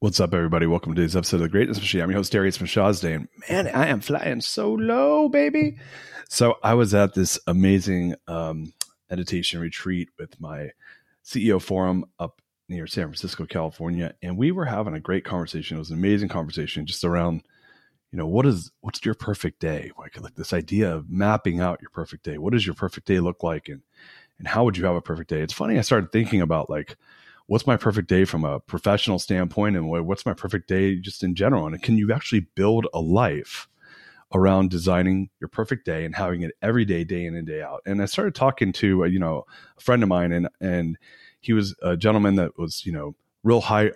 What's up, everybody? Welcome to today's episode of The Greatness Machine. I'm your host, Darius Mikhailzadeh, and man, I am flying so low, baby. So I was at this amazing meditation retreat with my CEO forum up near San Francisco, California, and we were having a great conversation. It was an amazing conversation just around, what's your perfect day? Like this idea of mapping out your perfect day. What does your perfect day look like, and how would you have a perfect day? It's funny, I started thinking about what's my perfect day from a professional standpoint, and what's my perfect day just in general? And can you actually build a life around designing your perfect day and having it every day, day in and day out? And I started talking to a friend of mine, and he was a gentleman that was, real high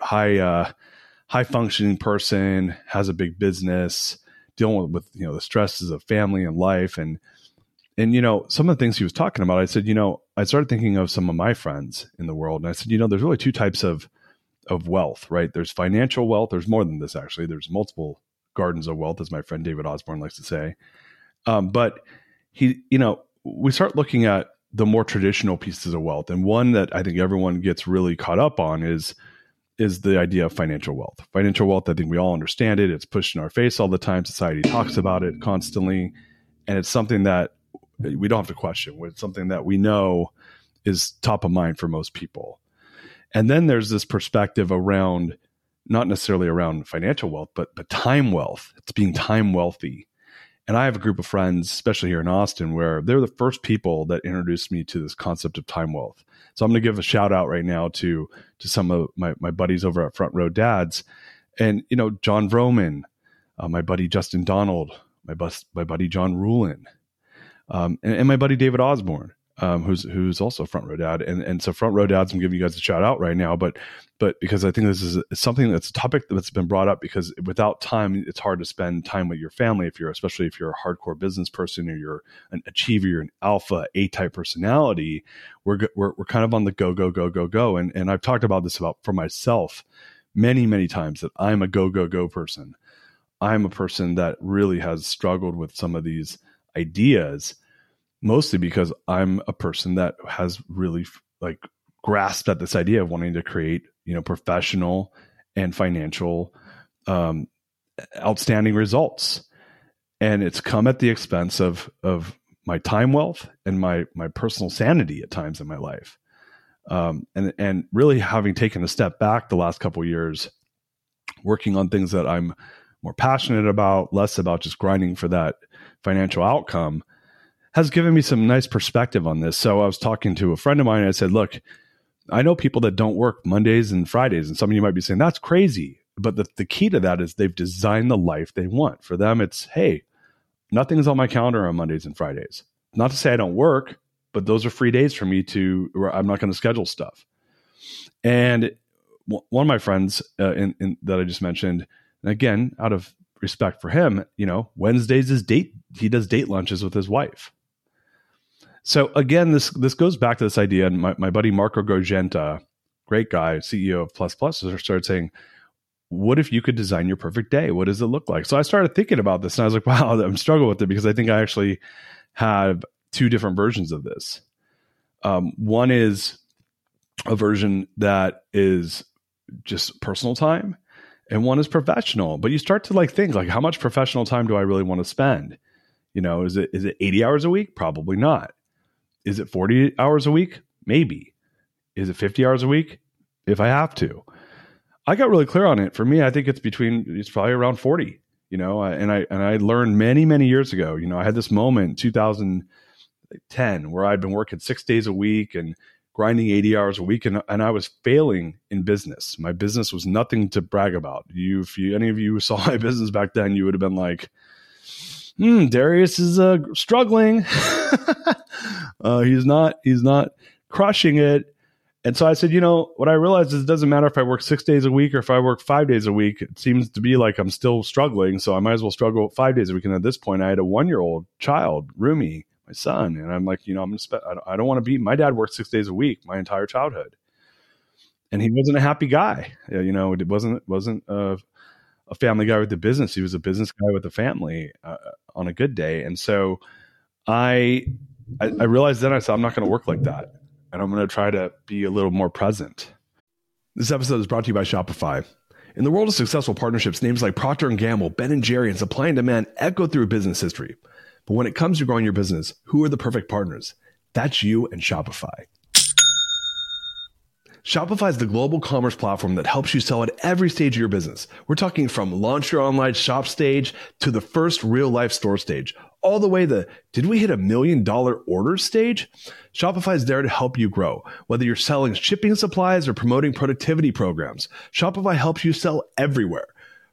functioning person, has a big business, dealing with the stresses of family and life. And, some of the things he was talking about, I said, I started thinking of some of my friends in the world. And I said, there's really two types of wealth, right? There's financial wealth. There's more than this, actually. There's multiple gardens of wealth, as my friend David Osborne likes to say. But he, we start looking at the more traditional pieces of wealth. And one that I think everyone gets really caught up on is the idea of financial wealth. Financial wealth, I think we all understand it. It's pushed in our face all the time. Society talks about it constantly. And it's something that we don't have to question. It's something that we know is top of mind for most people. And then there's this perspective around, not necessarily around financial wealth, but time wealth. It's being time wealthy. And I have a group of friends, especially here in Austin, where they're the first people that introduced me to this concept of time wealth. So I'm going to give a shout out right now to some of my buddies over at Front Row Dads. And, John Vroman, my buddy Justin Donald, my buddy John Rulon, and my buddy David Osborne, who's also a Front Row Dad, and so Front Row Dads, I'm giving you guys a shout out right now, but because I think this is something that's a topic that's been brought up, because without time, it's hard to spend time with your family especially if you're a hardcore business person, or you're an achiever, you're an alpha A type personality. We're kind of on the go, and I've talked about this for myself many times, that I'm a go person. I'm a person that really has struggled with some of these ideas, mostly because I'm a person that has really grasped at this idea of wanting to create, professional and financial, outstanding results. And it's come at the expense of my time wealth and my personal sanity at times in my life. And really having taken a step back the last couple of years, working on things that I'm more passionate about, less about just grinding for that financial outcome, has given me some nice perspective on this. So I was talking to a friend of mine, and I said, look, I know people that don't work Mondays and Fridays, and some of you might be saying, that's crazy. But the key to that is they've designed the life they want. For them, it's, hey, nothing's on my calendar on Mondays and Fridays. Not to say I don't work, but those are free days for me where I'm not going to schedule stuff. And one of my friends that I just mentioned, and again, out of respect for him, Wednesdays is date. He does date lunches with his wife. So again, this goes back to this idea. And my buddy Marco Gargenta, great guy, CEO of Plus Plus, started saying, "What if you could design your perfect day? What does it look like?" So I started thinking about this, and I was like, "Wow, I'm struggling with it," because I think I actually have two different versions of this. One is a version that is just personal time, and one is professional. But you start to think, how much professional time do I really want to spend? Is it 80 hours a week? Probably not. Is it 40 hours a week? Maybe. Is it 50 hours a week? If I have to. I got really clear on it. For me, I think it's probably around 40, you know, and I learned many, many years ago, you know, I had this moment in 2010 where I'd been working 6 days a week and grinding 80 hours a week. And I was failing in business. My business was nothing to brag about. If any of you saw my business back then, you would have been like, Darius is struggling. He's not crushing it. And so I said, you know, what I realized is it doesn't matter if I work 6 days a week or if I work 5 days a week. It seems to be like I'm still struggling. So I might as well struggle 5 days a week. And at this point, I had a 1-year-old child, Rumi, my son. And I'm like, you know, I don't want to be, my dad worked 6 days a week my entire childhood. And he wasn't a happy guy. You know, it wasn't a family guy with the business. He was a business guy with a family on a good day. And so I realized then, I said, I'm not going to work like that. And I'm going to try to be a little more present. This episode is brought to you by Shopify. In the world of successful partnerships, names like Procter & Gamble, Ben & Jerry, and Supply & Demand echo through business history. But when it comes to growing your business, who are the perfect partners? That's you and Shopify. Shopify is the global commerce platform that helps you sell at every stage of your business. We're talking from launch your online shop stage to the first real life store stage, all the way to did we hit $1 million order stage? Shopify is there to help you grow. Whether you're selling shipping supplies or promoting productivity programs, Shopify helps you sell everywhere.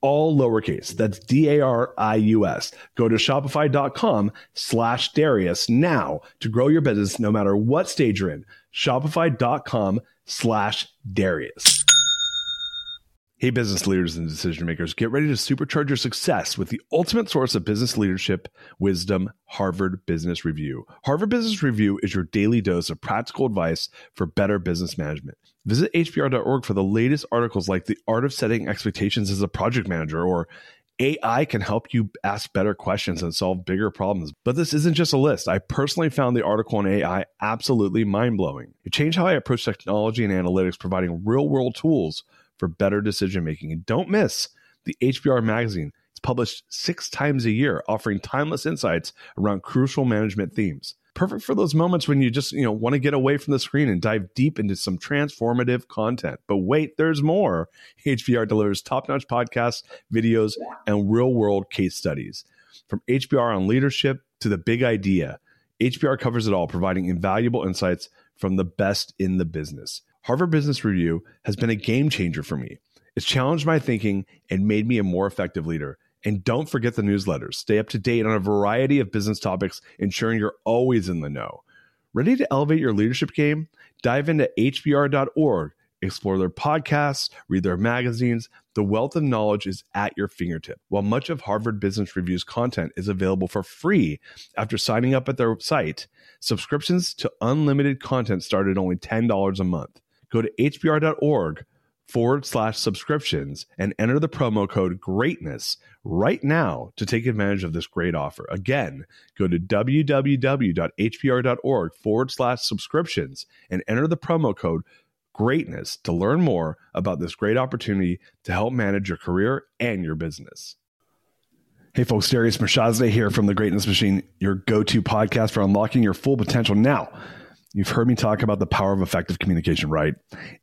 all lowercase. That's D-A-R-I-U-S. Go to shopify.com/Darius now to grow your business no matter what stage you're in. Shopify.com/Darius. Hey, business leaders and decision makers, get ready to supercharge your success with the ultimate source of business leadership wisdom, Harvard Business Review. Harvard Business Review is your daily dose of practical advice for better business management. Visit hbr.org for the latest articles like The Art of Setting Expectations as a Project Manager, or AI Can Help You Ask Better Questions and Solve Bigger Problems. But this isn't just a list. I personally found the article on AI absolutely mind-blowing. It changed how I approach technology and analytics, providing real-world tools for better decision-making. And don't miss the HBR magazine. It's published 6 times a year, offering timeless insights around crucial management themes. Perfect for those moments when you just, want to get away from the screen and dive deep into some transformative content. But wait, there's more. HBR delivers top-notch podcasts, videos, and real-world case studies. From HBR on leadership to the big idea, HBR covers it all, providing invaluable insights from the best in the business. Harvard Business Review has been a game changer for me. It's challenged my thinking and made me a more effective leader. And don't forget the newsletters. Stay up to date on a variety of business topics, ensuring you're always in the know. Ready to elevate your leadership game? Dive into hbr.org, explore their podcasts, read their magazines. The wealth of knowledge is at your fingertip. While much of Harvard Business Review's content is available for free after signing up at their site, subscriptions to unlimited content start at only $10 a month. Go to hbr.org/subscriptions and enter the promo code GREATNESS right now to take advantage of this great offer. Again, go to www.hbr.org/subscriptions and enter the promo code GREATNESS to learn more about this great opportunity to help manage your career and your business. Hey folks, Darius Mikhailzadeh here from The Greatness Machine, your go-to podcast for unlocking your full potential now. You've heard me talk about the power of effective communication, right?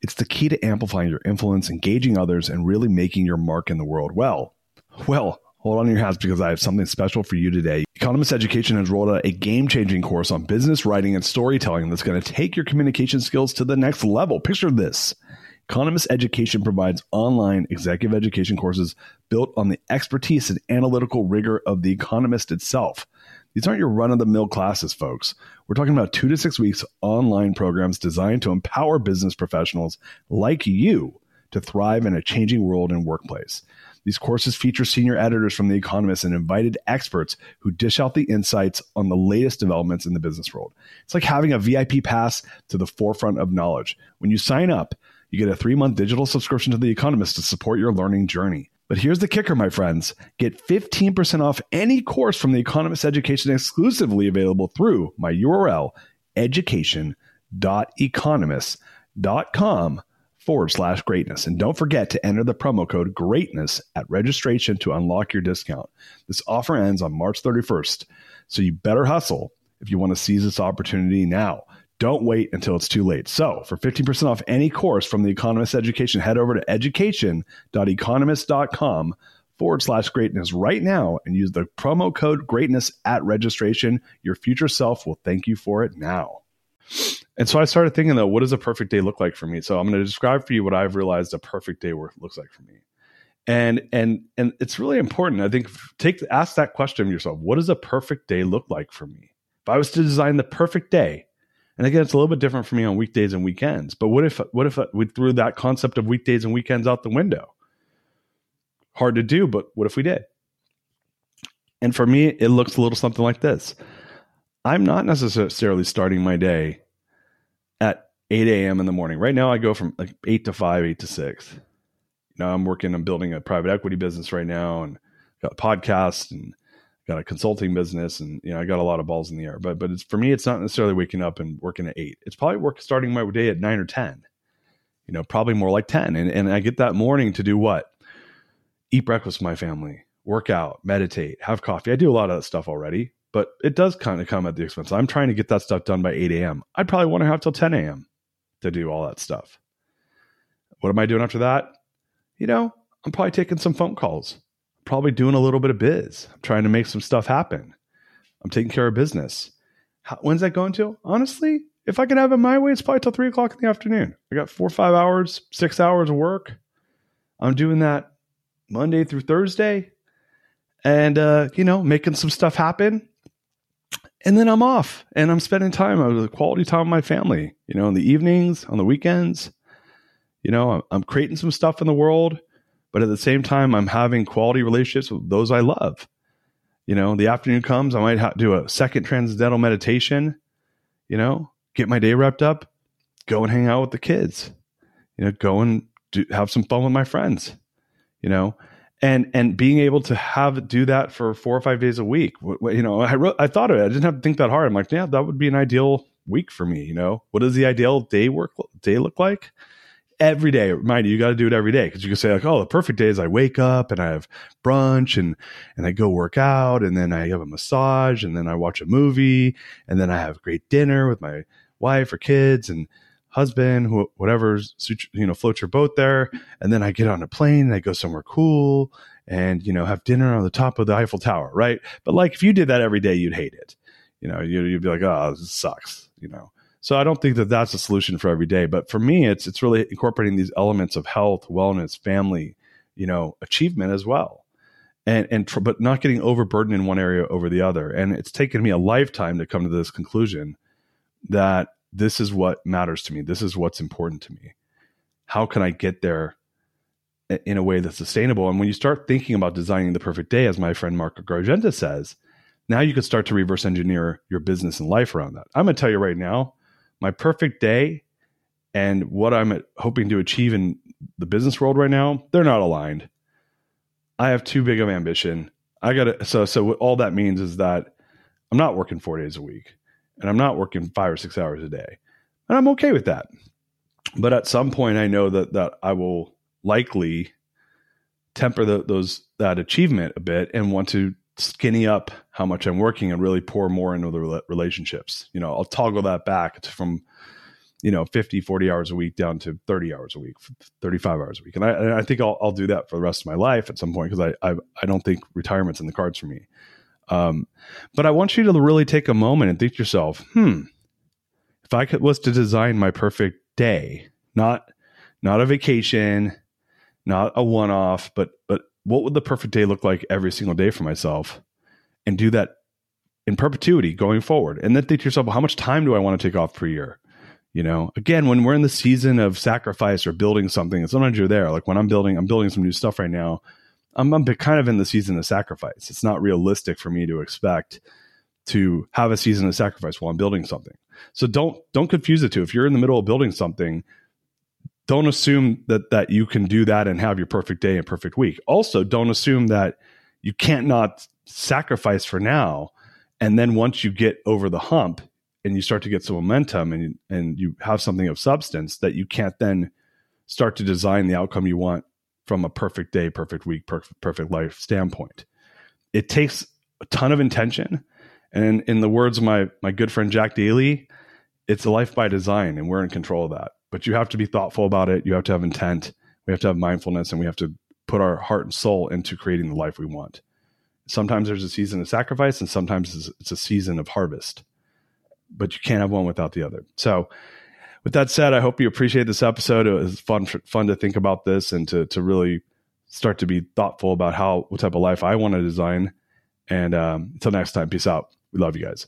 It's the key to amplifying your influence, engaging others, and really making your mark in the world. Well, hold on to your hats because I have something special for you today. Economist Education has rolled out a game-changing course on business writing and storytelling that's going to take your communication skills to the next level. Picture this. Economist Education provides online executive education courses built on the expertise and analytical rigor of The Economist itself. These aren't your run-of-the-mill classes, folks. We're talking about 2 to 6 weeks online programs designed to empower business professionals like you to thrive in a changing world and workplace. These courses feature senior editors from The Economist and invited experts who dish out the insights on the latest developments in the business world. It's like having a VIP pass to the forefront of knowledge. When you sign up, you get a 3-month digital subscription to The Economist to support your learning journey. But here's the kicker, my friends. Get 15% off any course from The Economist Education exclusively available through my URL, education.economist.com/greatness. And don't forget to enter the promo code greatness at registration to unlock your discount. This offer ends on March 31st, so you better hustle if you want to seize this opportunity now. Don't wait until it's too late. So for 15% off any course from The Economist Education, head over to education.economist.com/greatness right now and use the promo code greatness at registration. Your future self will thank you for it now. And so I started thinking, though, what does a perfect day look like for me? So I'm going to describe for you what I've realized a perfect day looks like for me. And it's really important. I think ask that question of yourself. What does a perfect day look like for me? If I was to design the perfect day, and again, it's a little bit different for me on weekdays and weekends, but what if we threw that concept of weekdays and weekends out the window? Hard to do, but what if we did? And for me, it looks a little something like this. I'm not necessarily starting my day at 8 a.m. in the morning. Right now, I go from like 8 to 5, 8 to 6. Now I'm building a private equity business right now, and got a podcast and got a consulting business, and I got a lot of balls in the air. But for me, it's not necessarily waking up and working at 8. It's probably starting my day at 9 or 10. Probably more like 10. And I get that morning to do what? Eat breakfast with my family, work out, meditate, have coffee. I do a lot of that stuff already, but it does kind of come at the expense. I'm trying to get that stuff done by 8 a.m. I probably want to have till 10 a.m. to do all that stuff. What am I doing after that? I'm probably taking some phone calls, probably doing a little bit of biz. I'm trying to make some stuff happen. I'm taking care of business. When's that going to? Honestly, if I could have it my way, it's probably till 3:00 in the afternoon. I got 4 or 5 hours, 6 hours of work. I'm doing that Monday through Thursday and, making some stuff happen. And then I'm off and I'm spending time, quality time with my family, in the evenings, on the weekends. I'm creating some stuff in the world, but at the same time, I'm having quality relationships with those I love. The afternoon comes, I might do a second transcendental meditation, get my day wrapped up, go and hang out with the kids, go and have some fun with my friends, And being able to do that for 4 or 5 days a week, I thought of it. I didn't have to think that hard. I'm like, yeah, that would be an ideal week for me. What does the ideal day look like? Every day, mind you got to do it every day, because you can say like, oh, the perfect day is I wake up and I have brunch and I go work out and then I have a massage and then I watch a movie and then I have a great dinner with my wife or kids and husband, whatever, floats your boat there. And then I get on a plane and I go somewhere cool and, have dinner on the top of the Eiffel Tower. Right. But like, if you did that every day, you'd hate it. You'd be like, oh, this sucks, So I don't think that that's a solution for every day. But for me, it's really incorporating these elements of health, wellness, family, achievement as well. But not getting overburdened in one area over the other. And it's taken me a lifetime to come to this conclusion that this is what matters to me. This is what's important to me. How can I get there in a way that's sustainable? And when you start thinking about designing the perfect day, as my friend Marco Gargenta says, now you can start to reverse engineer your business and life around that. I'm going to tell you right now, my perfect day and what I'm hoping to achieve in the business world right now, they're not aligned. I have too big of ambition. So what all that means is that I'm not working 4 days a week. And I'm not working 5 or 6 hours a day. And I'm okay with that. But at some point, I know that I will likely temper that achievement a bit and want to skinny up how much I'm working and really pour more into the relationships. I'll toggle that back from, 50, 40 hours a week down to 30 hours a week, 35 hours a week. And I think I'll do that for the rest of my life at some point, because I don't think retirement's in the cards for me. But I want you to really take a moment and think to yourself, if I was to design my perfect day, not Not a vacation, not a one-off, but what would the perfect day look like every single day for myself, and do that in perpetuity going forward. And then think to yourself, well, how much time do I want to take off per year? You know, again, when we're in the season of sacrifice or building something, and sometimes you're there, like when I'm building some new stuff right now, I'm kind of in the season of sacrifice. It's not realistic for me to expect to have a season of sacrifice while I'm building something. So don't confuse the two. If you're in the middle of building something, don't assume that you can do that and have your perfect day and perfect week. Also, don't assume that you can't not sacrifice for now. And then once you get over the hump and you start to get some momentum and you have something of substance, that you can't then start to design the outcome you want from a perfect day, perfect week, perfect life standpoint. It takes a ton of intention. And in the words of my good friend Jack Daly, it's a life by design, and we're in control of that. But you have to be thoughtful about it. You have to have intent. We have to have mindfulness, and we have to put our heart and soul into creating the life we want. Sometimes there's a season of sacrifice, and sometimes it's a season of harvest. But you can't have one without the other. So with that said, I hope you appreciate this episode. It was fun to think about this and to really start to be thoughtful about what type of life I want to design. And until next time, peace out. We love you guys.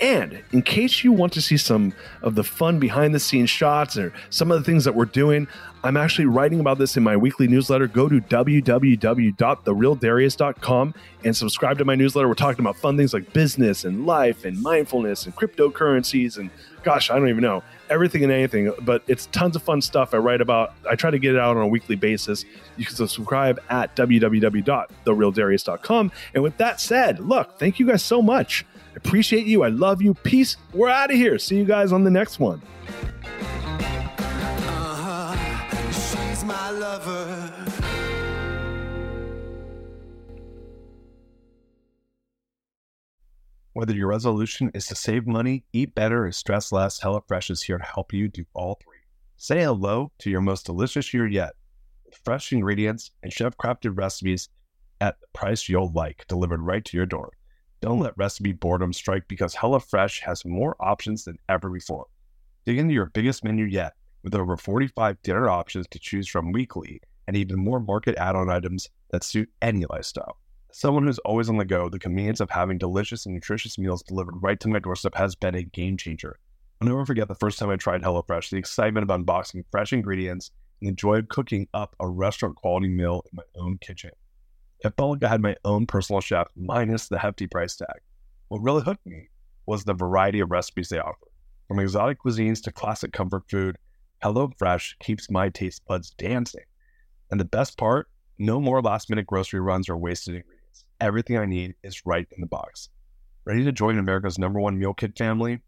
And in case you want to see some of the fun behind the scenes shots or some of the things that we're doing, I'm actually writing about this in my weekly newsletter. Go to www.therealdarius.com and subscribe to my newsletter. We're talking about fun things like business and life and mindfulness and cryptocurrencies and gosh, I don't even know, everything and anything, but it's tons of fun stuff I write about. I try to get it out on a weekly basis. You can subscribe at www.therealdarius.com. And with that said, look, thank you guys so much. Appreciate you. I love you. Peace. We're out of here. See you guys on the next one. She's my lover. Whether your resolution is to save money, eat better, or stress less, HelloFresh is here to help you do all three. Say hello to your most delicious year yet. With fresh ingredients and chef-crafted recipes at the price you'll like, delivered right to your door. Don't let recipe boredom strike, because HelloFresh has more options than ever before. Dig into your biggest menu yet with over 45 dinner options to choose from weekly, and even more market add-on items that suit any lifestyle. As someone who's always on the go, the convenience of having delicious and nutritious meals delivered right to my doorstep has been a game changer. I'll never forget the first time I tried HelloFresh, the excitement of unboxing fresh ingredients, and the joy of cooking up a restaurant-quality meal in my own kitchen. It felt like I had my own personal chef, minus the hefty price tag. What really hooked me was the variety of recipes they offer. From exotic cuisines to classic comfort food, HelloFresh keeps my taste buds dancing. And the best part, no more last-minute grocery runs or wasted ingredients. Everything I need is right in the box. Ready to join America's #1 meal kit family?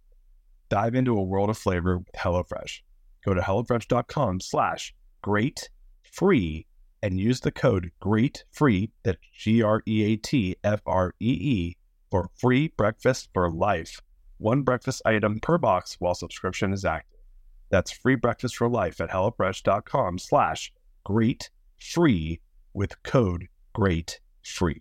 Dive into a world of flavor with HelloFresh. Go to hellofresh.com/greatfree and use the code GREATFREE, that's GREATFREE, for free breakfast for life. One breakfast item per box while subscription is active. That's free breakfast for life at hellofresh.com/GREATFRee with code GREATFREE.